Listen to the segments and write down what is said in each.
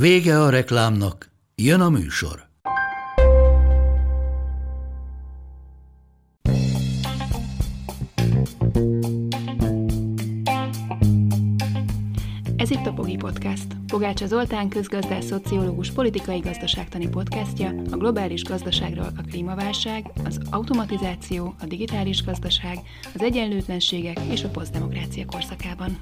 Vége a reklámnak, jön a műsor. Ez itt a Pogi Podcast. Pogácsa Zoltán közgazdász, szociológus, politikai gazdaságtani podcastja a globális gazdaságról a klímaválság, az automatizáció, a digitális gazdaság, az egyenlőtlenségek és a posztdemokrácia korszakában.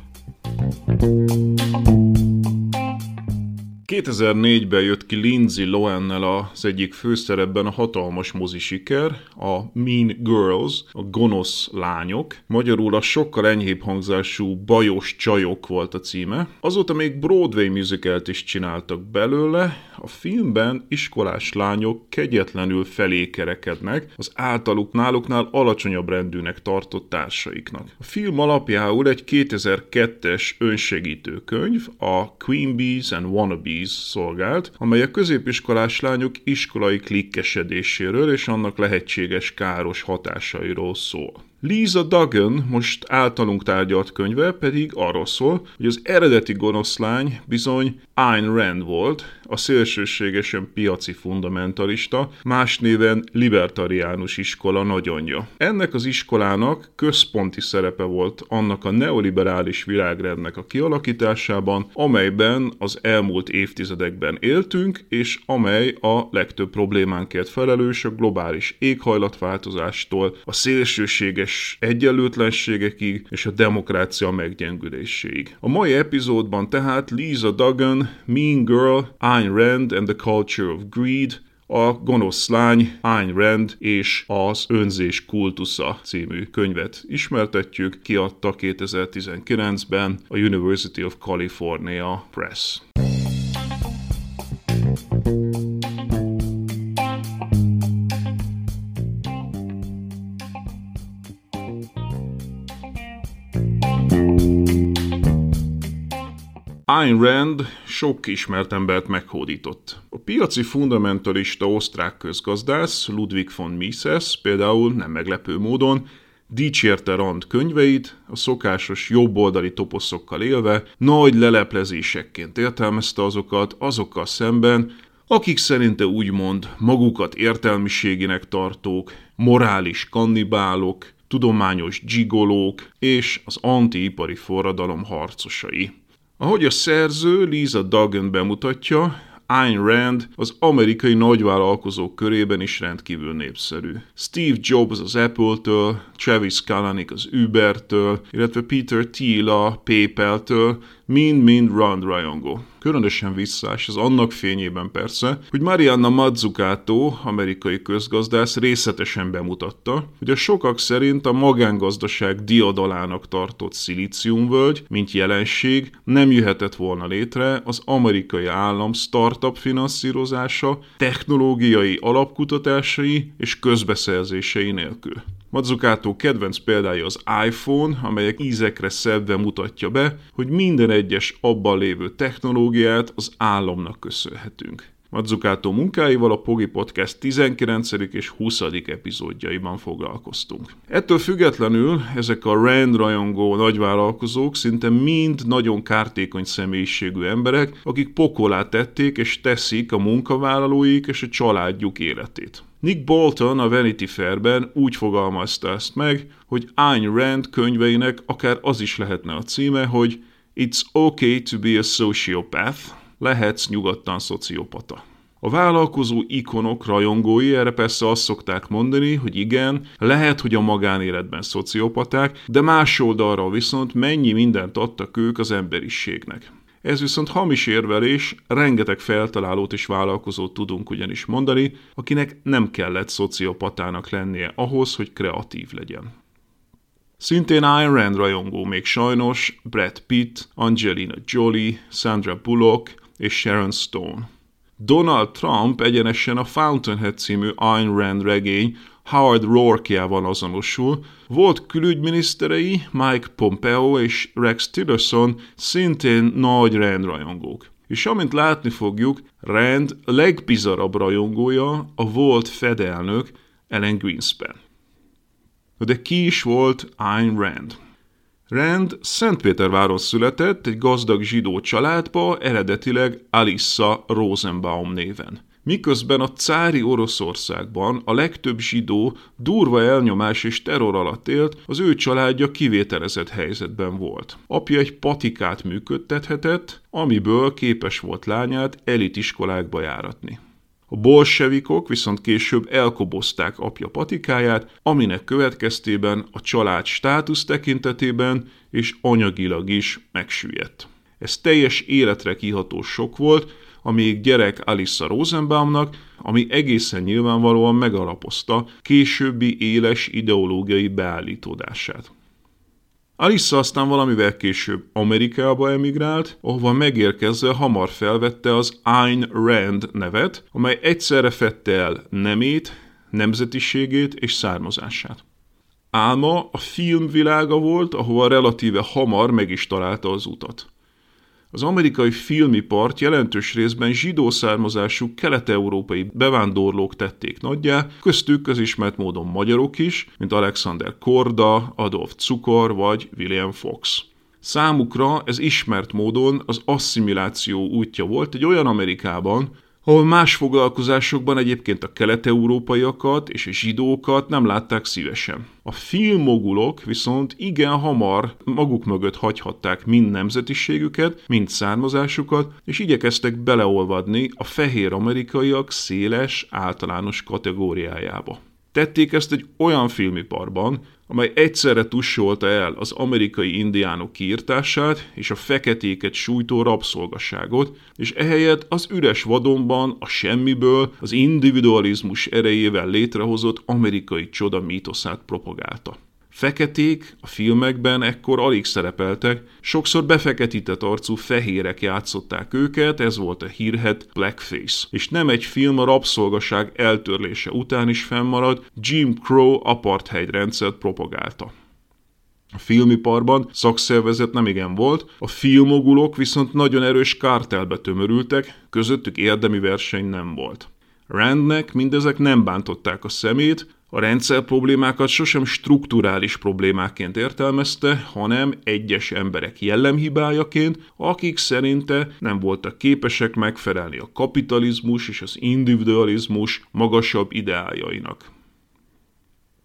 2004-ben jött ki Lindsay Lohan-nel az egyik főszerepben a hatalmas mozisiker, a Mean Girls, a gonosz lányok. Magyarul a sokkal enyhébb hangzású bajos csajok volt a címe. Azóta még Broadway musicalt is csináltak belőle. A filmben iskolás lányok kegyetlenül felé kerekednek az általuk náluknál alacsonyabb rendűnek tartott társaiknak. A film alapjául egy 2002-es önsegítőkönyv, a Queen Bees and Wannabes szolgált, amely a középiskolás lányok iskolai klikkesedéséről és annak lehetséges káros hatásairól szól. Lisa Duggan most általunk tárgyalt könyve pedig arról szól, hogy az eredeti gonoszlány bizony Ayn Rand volt, a szélsőségesen piaci fundamentalista, más néven libertariánus iskola nagyanyja. Ennek az iskolának központi szerepe volt annak a neoliberális világrendnek a kialakításában, amelyben az elmúlt évtizedekben éltünk, és amely a legtöbb problémánkért felelős a globális éghajlatváltozástól, a szélsőséges egyenlőtlenségekig és a demokrácia meggyengüléséig. A mai epizódban tehát Lisa Duggan, Mean Girl, Ayn Rand and the Culture of Greed, a gonosz lány, Ayn Rand és az önzés kultusza című könyvet ismertetjük, kiadta 2019-ben a University of California Press. Ayn Rand sok ismert embert meghódított. A piaci fundamentalista osztrák közgazdász Ludwig von Mises például nem meglepő módon dicsérte Rand könyveit, a szokásos jobboldali toposzokkal élve, nagy leleplezésekként értelmezte azokat azokkal szemben, akik szerinte úgymond magukat értelmiségének tartók, morális kannibálok, tudományos dzsigolók és az antiipari forradalom harcosai. Ahogy a szerző Lisa Duggan bemutatja, Ayn Rand az amerikai nagyvállalkozók körében is rendkívül népszerű. Steve Jobs az Apple-től, Travis Kalanick az Uber-től, illetve Peter Thiel a PayPal-től, mind-mind Rand rajongó. Különösen visszás az annak fényében persze, hogy Marianna Mazzucato, amerikai közgazdász részletesen bemutatta, hogy a sokak szerint a magángazdaság diadalának tartott szilíciumvölgy, mint jelenség, nem jöhetett volna létre az amerikai állam startup finanszírozása, technológiai alapkutatásai és közbeszerzései nélkül. Mazzucato kedvenc példája az iPhone, amelyek ízekre szedve mutatja be, hogy minden egyes abban lévő technológiát az államnak köszönhetünk. Mazzucato munkáival a Pogi Podcast 19. és 20. epizódjaiban foglalkoztunk. Ettől függetlenül ezek a Rand rajongó nagyvállalkozók szinte mind nagyon kártékony személyiségű emberek, akik pokolát tették és teszik a munkavállalóik és a családjuk életét. Nick Bolton a Vanity Fairben úgy fogalmazta ezt meg, hogy Ayn Rand könyveinek akár az is lehetne a címe, hogy It's okay to be a sociopath, lehetsz nyugodtan szociopata. A vállalkozó ikonok rajongói erre persze azt szokták mondani, hogy igen, lehet, hogy a magánéletben szociopaták, de más oldalról viszont mennyi mindent adtak ők az emberiségnek. Ez viszont hamis érvelés, rengeteg feltalálót és vállalkozót tudunk ugyanis mondani, akinek nem kellett szociopatának lennie ahhoz, hogy kreatív legyen. Szintén Ayn Rand rajongó még sajnos Brad Pitt, Angelina Jolie, Sandra Bullock és Sharon Stone. Donald Trump egyenesen a Fountainhead című Ayn Rand regény Howard Rourke-jával azonosul. Volt külügyminiszterei, Mike Pompeo és Rex Tillerson szintén nagy Rand rajongók. És amint látni fogjuk, Rand legbizarabb rajongója a volt Fed elnök, Ellen Greenspan. De ki is volt Ayn Rand? Rand Szentpéterváron született egy gazdag zsidó családba, eredetileg Alissa Rosenbaum néven. Miközben a cári Oroszországban a legtöbb zsidó durva elnyomás és terror alatt élt, az ő családja kivételezett helyzetben volt. Apja egy patikát működtethetett, amiből képes volt lányát elitiskolákba járatni. A bolsevikok viszont később elkobozták apja patikáját, aminek következtében a család státusz tekintetében és anyagilag is megsüllyedt. Ez teljes életre kiható sok volt, amíg gyerek Alissa Rosenbaumnak, ami egészen nyilvánvalóan megalapozta későbbi éles ideológiai beállítódását. Alissa aztán valamivel később Amerikába emigrált, ahova megérkezve hamar felvette az Ayn Rand nevet, amely egyszerre fedte el nemét, nemzetiségét és származását. Álma a filmvilága volt, ahova relatíve hamar meg is találta az utat. Az amerikai filmipart jelentős részben zsidó származású kelet-európai bevándorlók tették nagyjá, köztük közismert módon magyarok is, mint Alexander Korda, Adolf Cukor vagy William Fox. Számukra ez ismert módon az asszimiláció útja volt egy olyan Amerikában, ahol más foglalkozásokban egyébként a kelet-európaiakat és a zsidókat nem látták szívesen. A filmmogulok viszont igen hamar maguk mögött hagyhatták mind nemzetiségüket, mind származásukat, és igyekeztek beleolvadni a fehér amerikaiak széles, általános kategóriájába. Tették ezt egy olyan filmiparban, amely egyszerre tussolta el az amerikai indiánok kiirtását és a feketéket sújtó rabszolgasságot, és ehelyett az üres vadonban, a semmiből, az individualizmus erejével létrehozott amerikai csoda mítoszát propagálta. Feketék a filmekben ekkor alig szerepeltek, sokszor befeketített arcú fehérek játszották őket, ez volt a hírhedt blackface. És nem egy film a rabszolgaság eltörlése után is fennmaradt, Jim Crow apartheid rendszert propagálta. A filmiparban szakszervezet nemigen volt, a filmmogulok viszont nagyon erős kártelbe tömörültek, közöttük érdemi verseny nem volt. Randnek mindezek nem bántották a szemét, a rendszer problémákat sosem strukturális problémáként értelmezte, hanem egyes emberek jellemhibájaként, akik szerinte nem voltak képesek megfelelni a kapitalizmus és az individualizmus magasabb ideájainak.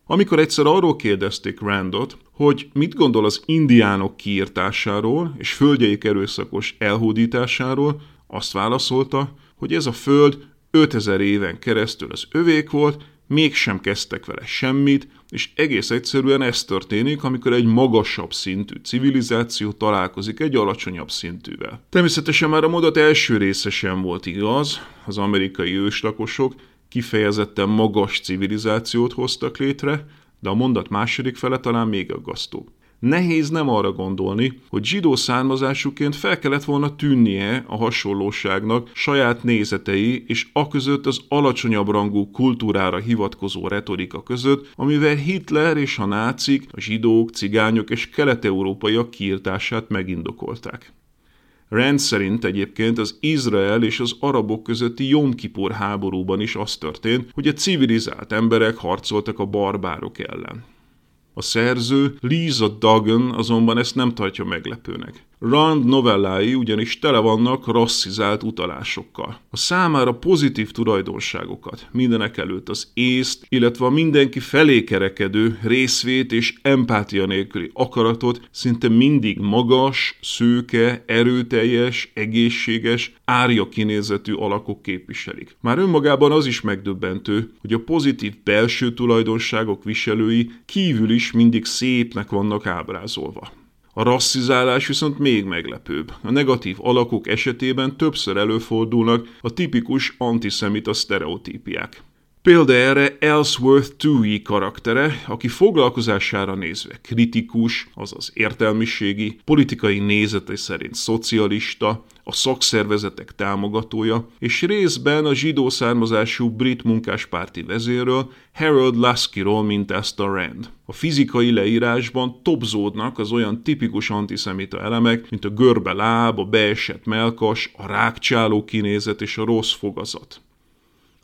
Amikor egyszer arról kérdezték Randot, hogy mit gondol az indiánok kiirtásáról és földjeik erőszakos elhódításáról, azt válaszolta, hogy ez a föld 5000 éven keresztül az övék volt, mégsem kezdtek vele semmit, és egész egyszerűen ez történik, amikor egy magasabb szintű civilizáció találkozik egy alacsonyabb szintűvel. Természetesen már a mondat első része sem volt igaz, az amerikai őslakosok kifejezetten magas civilizációt hoztak létre, de a mondat második fele talán még aggasztóbb. Nehéz nem arra gondolni, hogy zsidó származásúként fel kellett volna tűnnie a hasonlóságnak saját nézetei és aközött az alacsonyabb rangú kultúrára hivatkozó retorika között, amivel Hitler és a nácik, a zsidók, cigányok és kelet-európaiak kiirtását megindokolták. Rand szerint egyébként az Izrael és az arabok közötti Jom Kipur háborúban is az történt, hogy a civilizált emberek harcoltak a barbárok ellen. A szerző Lisa Duggan azonban ezt nem tartja meglepőnek. Rand novellái ugyanis tele vannak rasszizált utalásokkal. A számára pozitív tulajdonságokat, mindenekelőtt az észt, illetve a mindenki felé kerekedő részvét és empátia nélküli akaratot szinte mindig magas, szőke, erőteljes, egészséges, árja kinézetű alakok képviselik. Már önmagában az is megdöbbentő, hogy a pozitív belső tulajdonságok viselői kívül is mindig szépnek vannak ábrázolva. A rasszizálás viszont még meglepőbb. A negatív alakok esetében többször előfordulnak a tipikus antiszemita sztereotípiák. Példa erre Ellsworth Toohey karaktere, aki foglalkozására nézve kritikus, azaz értelmiségi, politikai nézetei szerint szocialista, a szakszervezetek támogatója, és részben a zsidó származású brit munkáspárti vezérről, Harold Laskyról mintázta Rand. A fizikai leírásban tobzódnak az olyan tipikus antiszemita elemek, mint a görbe láb, a beesett mellkas, a rákcsáló kinézet és a rossz fogazat.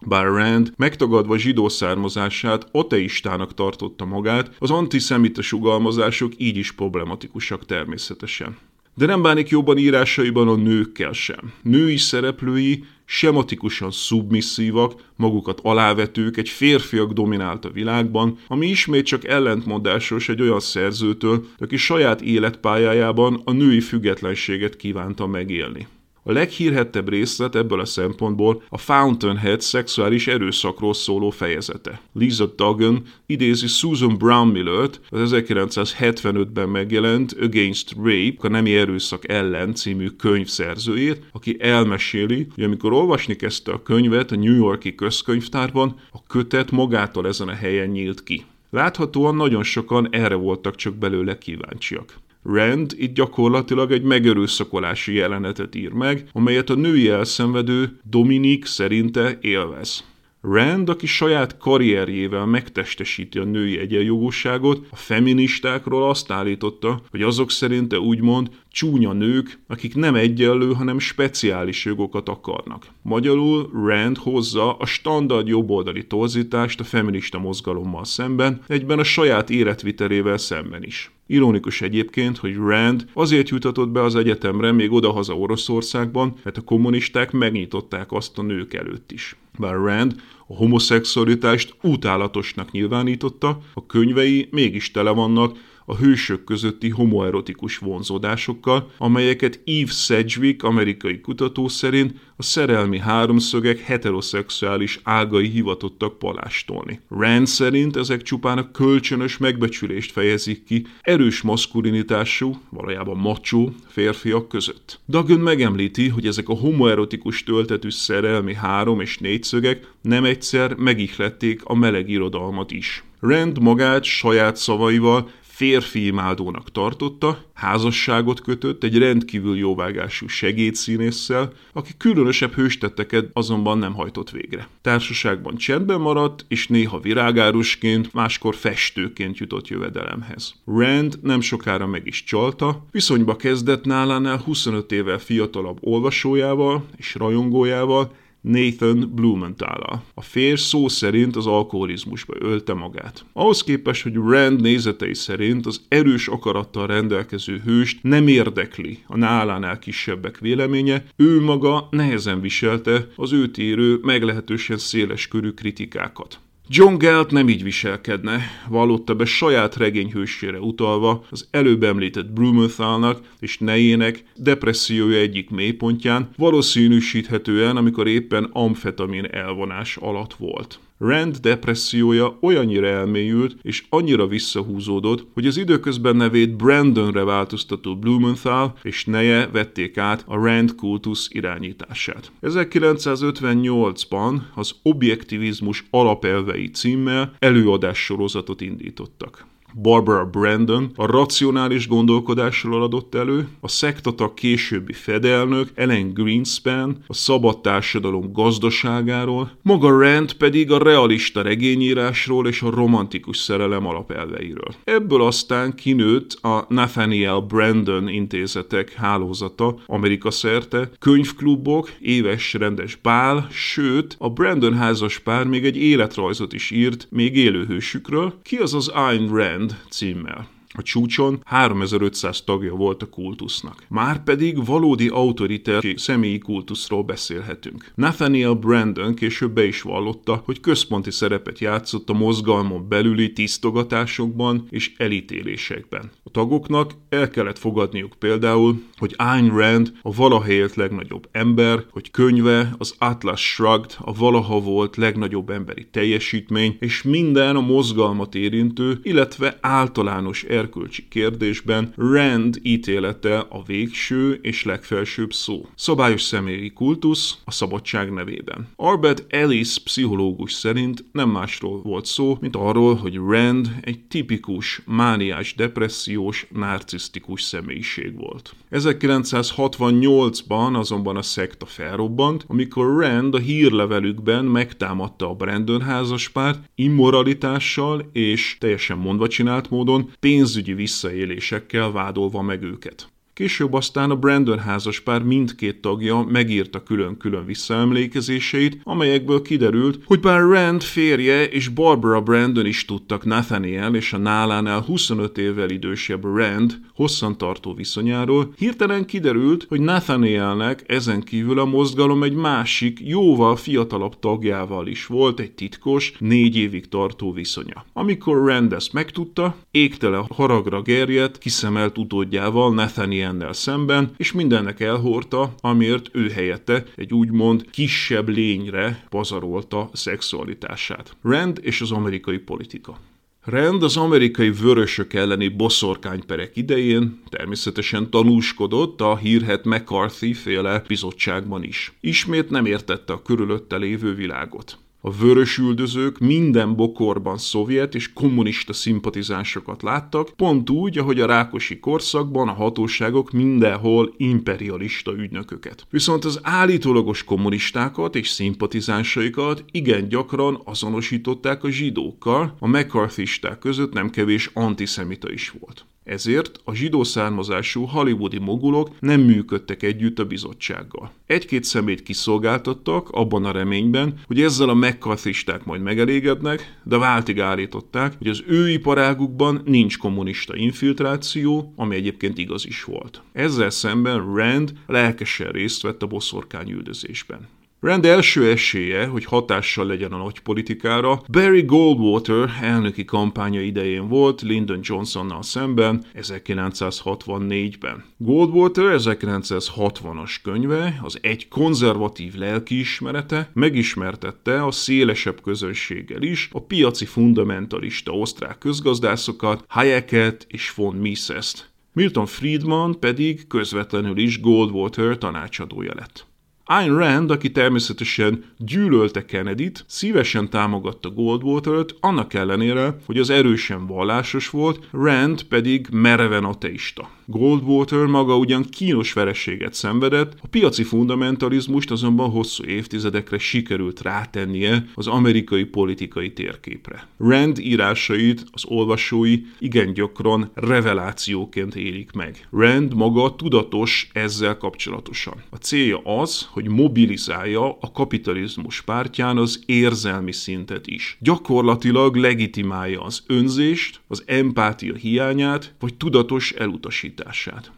Bár Rand, megtagadva zsidó származását, ateistának tartotta magát, az antiszemita sugalmazások így is problematikusak természetesen. De nem bánik jobban írásaiban a nőkkel sem. Női szereplői sematikusan szubmisszívak, magukat alávetők, egy férfiak dominált a világban, ami ismét csak ellentmondásos egy olyan szerzőtől, aki saját életpályájában a női függetlenséget kívánta megélni. A leghírhettebb részlet ebből a szempontból a Fountainhead szexuális erőszakról szóló fejezete. Lisa Duggan idézi Susan Brown Millert, az 1975-ben megjelent Against Rape, a nemi erőszak ellen című könyv szerzőjét, aki elmeséli, hogy amikor olvasni kezdte a könyvet a New Yorki közkönyvtárban, a kötet magától ezen a helyen nyílt ki. Láthatóan nagyon sokan erre voltak csak belőle kíváncsiak. Rand itt gyakorlatilag egy megerőszakolási jelenetet ír meg, amelyet a női elszenvedő Dominique szerinte élvez. Rand, aki saját karrierjével megtestesíti a női egyenjogúságot, a feministákról azt állította, hogy azok szerinte úgymond csúnya nők, akik nem egyenlő, hanem speciális jogokat akarnak. Magyarul Rand hozza a standard jobboldali torzítást a feminista mozgalommal szemben, egyben a saját életvitelével szemben is. Ironikus egyébként, hogy Rand azért jutatott be az egyetemre még odahaza Oroszországban, mert a kommunisták megnyitották azt a nők előtt is. Bár Rand a homoszexualitást utálatosnak nyilvánította, a könyvei mégis tele vannak a hősök közötti homoerotikus vonzódásokkal, amelyeket Eve Sedgwick amerikai kutató szerint a szerelmi háromszögek heteroszexuális ágai hivatottak palástolni. Rand szerint ezek csupán a kölcsönös megbecsülést fejezik ki erős maszkulinitású, valójában macsó férfiak között. Duggan megemlíti, hogy ezek a homoerotikus töltetű szerelmi három- és négyszögek nem egyszer megihlették a meleg irodalmat is. Rand magát saját szavaival férfi imádónak tartotta, házasságot kötött egy rendkívül jóvágású segédszínésszel, aki különösebb hőstetteket azonban nem hajtott végre. Társaságban csendben maradt, és néha virágárusként, máskor festőként jutott jövedelemhez. Rand nem sokára meg is csalta, viszonyba kezdett nálánál 25 évvel fiatalabb olvasójával és rajongójával, Nathan Blumenthal-al. A férj szó szerint az alkoholizmusba ölte magát. Ahhoz képest, hogy Rand nézetei szerint az erős akarattal rendelkező hőst nem érdekli a nálánál kisebbek véleménye, ő maga nehezen viselte az őt érő meglehetősen széles körű kritikákat. John Galt nem így viselkedne, vallotta be saját regényhősére utalva az előbb említett Blumenthalnak és nejének depressziója egyik mélypontján, valószínűsíthetően, amikor éppen amfetamin elvonás alatt volt. Rand depressziója olyannyira elmélyült és annyira visszahúzódott, hogy az időközben nevét Brandonre változtató Blumenthal és neje vették át a Rand kultusz irányítását. 1958-ban az Objektivizmus alapelvei címmel előadássorozatot indítottak. Barbara Branden a racionális gondolkodásról adott elő, a szektatag későbbi fedelnök Ellen Greenspan a szabad társadalom gazdaságáról, maga Rand pedig a realista regényírásról és a romantikus szerelem alapelveiről. Ebből aztán kinőtt a Nathaniel Branden intézetek hálózata Amerika szerte, könyvklubok, éves rendes bál, sőt a Branden házaspár még egy életrajzot is írt még élőhősükről, ki az Ayn Rand címmel. A csúcson 3500 tagja volt a kultusznak. Márpedig valódi autoriter személyi kultuszról beszélhetünk. Nathaniel Branden később be is vallotta, hogy központi szerepet játszott a mozgalmon belüli tisztogatásokban és elítélésekben. A tagoknak el kellett fogadniuk például, hogy Ayn Rand a valaha élt legnagyobb ember, hogy könyve, az Atlas Shrugged, a valaha volt legnagyobb emberi teljesítmény, és minden a mozgalmat érintő, illetve általános erkölcsi kérdésben Rand ítélete a végső és legfelsőbb szó. Szabályos személyi kultusz a szabadság nevében. Albert Ellis pszichológus szerint nem másról volt szó, mint arról, hogy Rand egy tipikus, mániás, depressziós, narcisztikus személyiség volt. 1968-ban azonban a szekta felrobbant, amikor Rand a hírlevelükben megtámadta a Branden házaspárt immoralitással és teljesen mondva csinált módon pénzügyi visszaélésekkel vádolva meg őket. Később aztán a Branden házaspár mindkét tagja megírta külön-külön visszaemlékezéseit, amelyekből kiderült, hogy bár Rand férje és Barbara Branden is tudtak Nathaniel és a nálánál 25 évvel idősebb Rand hosszantartó viszonyáról, hirtelen kiderült, hogy Nathanielnek ezen kívül a mozgalom egy másik, jóval fiatalabb tagjával is volt egy titkos, 4 évig tartó viszonya. Amikor Rand ezt megtudta, égtele haragra gerjedt, kiszemelt utódjával Nathaniel szemben, és mindennek elhordta, amiért ő helyette egy úgymond kisebb lényre pazarolta szexualitását. Rand és az amerikai politika. Rand az amerikai vörösök elleni boszorkányperek idején természetesen tanúskodott a hírhedt McCarthy-féle bizottságban is. Ismét nem értette a körülötte lévő világot. A vörös üldözők minden bokorban szovjet és kommunista szimpatizánsokat láttak, pont úgy, ahogy a rákosi korszakban a hatóságok mindenhol imperialista ügynököket. Viszont az állítólagos kommunistákat és szimpatizánsaikat igen gyakran azonosították a zsidókkal, a McCarthyisták között nem kevés antiszemita is volt. Ezért a zsidó származású hollywoodi mogulok nem működtek együtt a bizottsággal. 1-2 szemét kiszolgáltattak abban a reményben, hogy ezzel a McCarthyisták majd megelégednek, de váltig állították, hogy az ő iparágukban nincs kommunista infiltráció, ami egyébként igaz is volt. Ezzel szemben Rand lelkesen részt vett a boszorkányüldözésben. Rand első esélye, hogy hatással legyen a nagypolitikára, Barry Goldwater elnöki kampánya idején volt Lyndon Johnsonnal szemben 1964-ben. Goldwater 1960-as könyve, az Egy konzervatív lelkiismerete megismertette a szélesebb közönséggel is a piaci fundamentalista osztrák közgazdászokat, Hayeket és von Misest. Milton Friedman pedig közvetlenül is Goldwater tanácsadója lett. Ayn Rand, aki természetesen gyűlölte Kennedyt, szívesen támogatta Goldwatert, annak ellenére, hogy az erősen vallásos volt, Rand pedig mereven ateista. Goldwater maga ugyan kínos vereséget szenvedett, a piaci fundamentalizmust azonban hosszú évtizedekre sikerült rátennie az amerikai politikai térképre. Rand írásait az olvasói igen gyakran revelációként élik meg. Rand maga tudatos ezzel kapcsolatosan. A célja az, hogy mobilizálja a kapitalizmus pártján az érzelmi szintet is. Gyakorlatilag legitimálja az önzést, az empátia hiányát, vagy tudatos elutasítását.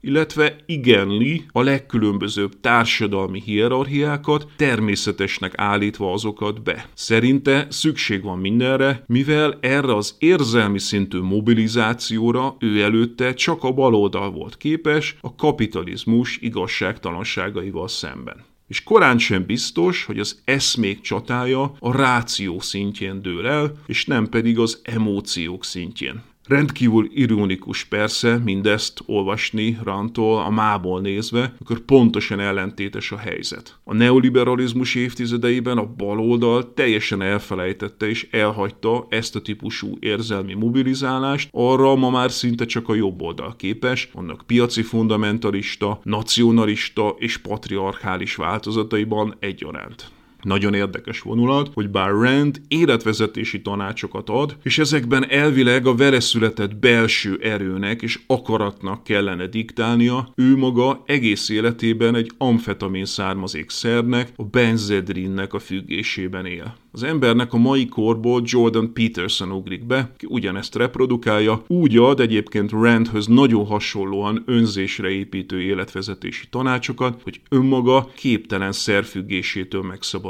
Illetve igenli a legkülönbözőbb társadalmi hierarchiákat, természetesnek állítva azokat be. Szerinte szükség van mindenre, mivel erre az érzelmi szintű mobilizációra ő előtte csak a baloldal volt képes a kapitalizmus igazságtalanságaival szemben. És korán sem biztos, hogy az eszmék csatája a ráció szintjén dől el, és nem pedig az emóciók szintjén. Rendkívül ironikus persze mindezt olvasni Randtól a mából nézve, akkor pontosan ellentétes a helyzet. A neoliberalizmus évtizedeiben a baloldal teljesen elfelejtette és elhagyta ezt a típusú érzelmi mobilizálást, arra ma már szinte csak a jobb oldal képes, annak piaci fundamentalista, nacionalista és patriarchális változataiban egyaránt. Nagyon érdekes vonulat, hogy bár Rand életvezetési tanácsokat ad, és ezekben elvileg a vele született belső erőnek és akaratnak kellene diktálnia, ő maga egész életében egy amfetamin származékszernek, a benzedrinnek a függésében él. Az embernek a mai korból Jordan Peterson ugrik be, ki ugyanezt reprodukálja, úgy ad egyébként Randhöz nagyon hasonlóan önzésre építő életvezetési tanácsokat, hogy önmaga képtelen szerfüggésétől megszabadulni.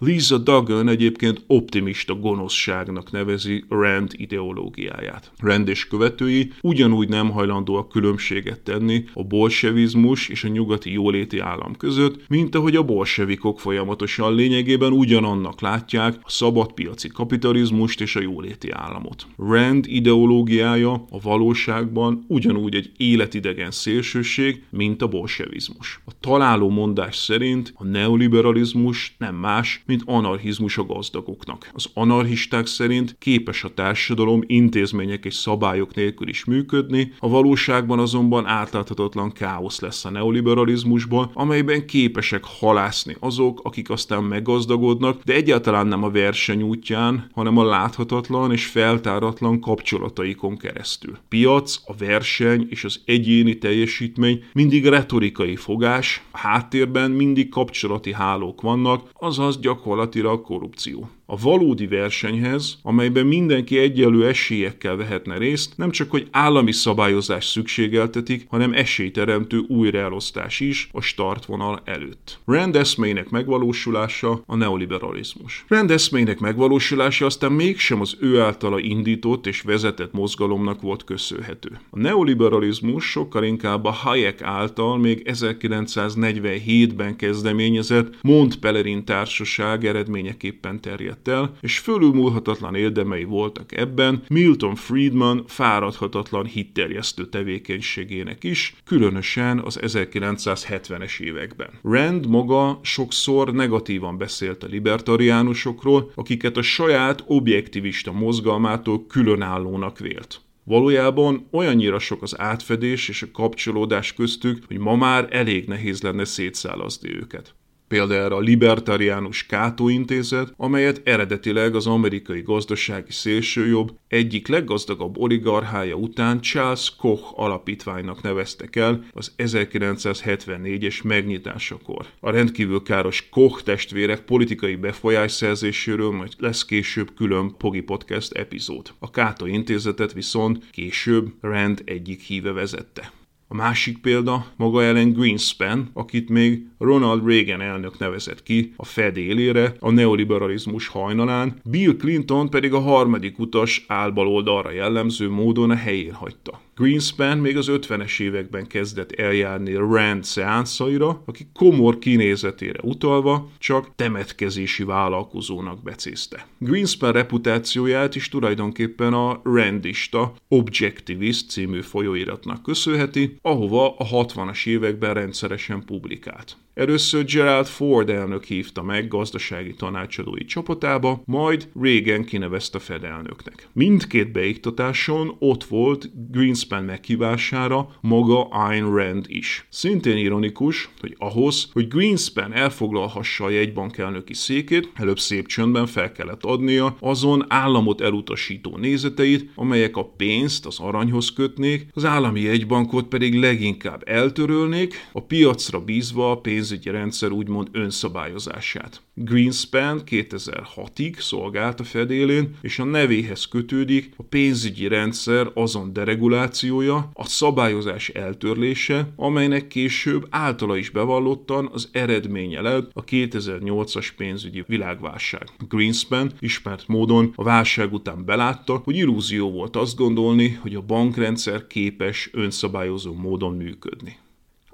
Lisa Duggan egyébként optimista gonoszságnak nevezi Rand ideológiáját. Rand és követői ugyanúgy nem hajlandóak különbséget tenni a bolsevizmus és a nyugati jóléti állam között, mint ahogy a bolsevikok folyamatosan lényegében ugyanannak látják, támogatják a szabadpiaci kapitalizmust és a jóléti államot. Rand ideológiája a valóságban ugyanúgy egy életidegen szélsőség, mint a bolsevizmus. A találó mondás szerint a neoliberalizmus nem más, mint anarchizmus a gazdagoknak. Az anarchisták szerint képes a társadalom intézmények és szabályok nélkül is működni, a valóságban azonban átláthatatlan káosz lesz a neoliberalizmusban, amelyben képesek halászni azok, akik aztán meggazdagodnak, de egyáltalán nem a verseny útján, hanem a láthatatlan és feltáratlan kapcsolataikon keresztül. Piac, a verseny és az egyéni teljesítmény mindig retorikai fogás, a háttérben mindig kapcsolati hálók vannak, azaz gyakorlatilag korrupció. A valódi versenyhez, amelyben mindenki egyenlő esélyekkel vehetne részt, nem csak hogy állami szabályozás szükségeltetik, hanem esélyteremtő újraelosztás is a startvonal előtt. Rand eszméinek megvalósulása a neoliberalizmus. Rand eszméinek megvalósulása aztán mégsem az ő általa indított és vezetett mozgalomnak volt köszönhető. A neoliberalizmus sokkal inkább a Hayek által még 1947-ben kezdeményezett Mont-Pelerin társaság eredményeképpen terjedt el, és fölülmúlhatatlan érdemei voltak ebben Milton Friedman fáradhatatlan hitterjesztő tevékenységének is, különösen az 1970-es években. Rand maga sokszor negatívan beszélt a libertariánusokról, akiket a saját objektivista mozgalmától különállónak vélt. Valójában olyannyira sok az átfedés és a kapcsolódás köztük, hogy ma már elég nehéz lenne szétszállazni őket. Például a libertariánus Cato intézet, amelyet eredetileg az amerikai gazdasági szélsőjobb egyik leggazdagabb oligarchája után Charles Koch alapítványnak neveztek el az 1974-es megnyitásakor. A rendkívül káros Koch testvérek politikai befolyásszerzéséről majd lesz később külön Pogi Podcast epizód. A Cato intézetet viszont később Rand egyik híve vezette. A másik példa maga Ellen Greenspan, akit még Ronald Reagan elnök nevezett ki a Fed élére a neoliberalizmus hajnalán, Bill Clinton pedig a harmadik utas álbaloldalra jellemző módon a helyén hagyta. Greenspan még az 50-es években kezdett eljárni Rand szeánszaira, aki komor kinézetére utalva csak temetkezési vállalkozónak becézte. Greenspan reputációját is tulajdonképpen a Randista Objectivist című folyóiratnak köszönheti, ahova a 60-as években rendszeresen publikált. Először Gerald Ford elnök hívta meg gazdasági tanácsadói csapatába, majd Reagan kinevezte Fed elnöknek. Mindkét beiktatáson ott volt Greenspan meghívására maga Ayn Rand is. Szintén ironikus, hogy ahhoz, hogy Greenspan elfoglalhassa a jegybank elnöki székét, előbb szép csöndben fel kellett adnia azon államot elutasító nézeteit, amelyek a pénzt az aranyhoz kötnék, az állami jegybankot pedig leginkább eltörölnék, a piacra bízva a pénzügyi rendszer úgymond önszabályozását. Greenspan 2006-ig szolgált a Fed élén, és a nevéhez kötődik a pénzügyi rendszer azon deregulációja, a szabályozás eltörlése, amelynek később általa is bevallottan az eredménye lett a 2008-as pénzügyi világválság. Greenspan ismert módon a válság után belátta, hogy illúzió volt azt gondolni, hogy a bankrendszer képes önszabályozó módon működni.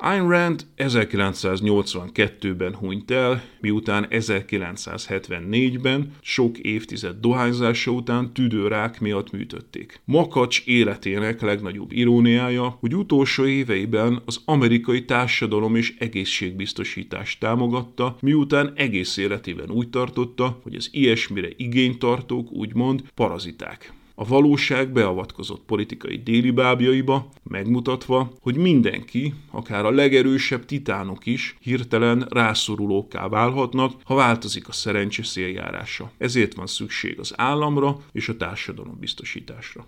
Ayn Rand 1982-ben hunyt el, miután 1974-ben sok évtized dohányzása után tüdőrák miatt műtötték. Makacs életének legnagyobb iróniája, hogy utolsó éveiben az amerikai társadalom és egészségbiztosítást támogatta, miután egész életében úgy tartotta, hogy az ilyesmire igénytartók úgymond paraziták. A valóság beavatkozott politikai délibábjaiba, megmutatva, hogy mindenki, akár a legerősebb titánok is hirtelen rászorulókká válhatnak, ha változik a szerencse széljárása. Ezért van szükség az államra és a társadalombiztosításra.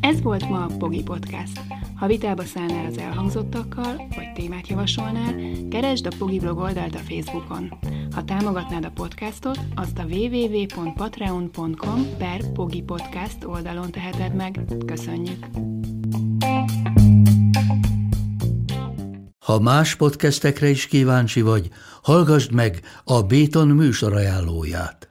Ez volt ma a Pogi Podcast. Ha vitába szállnál az elhangzottakkal, vagy témát javasolnál, keresd a Pogi blog oldalt a Facebookon. Ha támogatnád a podcastot, azt a www.patreon.com/Pogi Podcast oldalon teheted meg. Köszönjük! Ha más podcastekre is kíváncsi vagy, hallgassd meg a Béton műsor ajánlóját.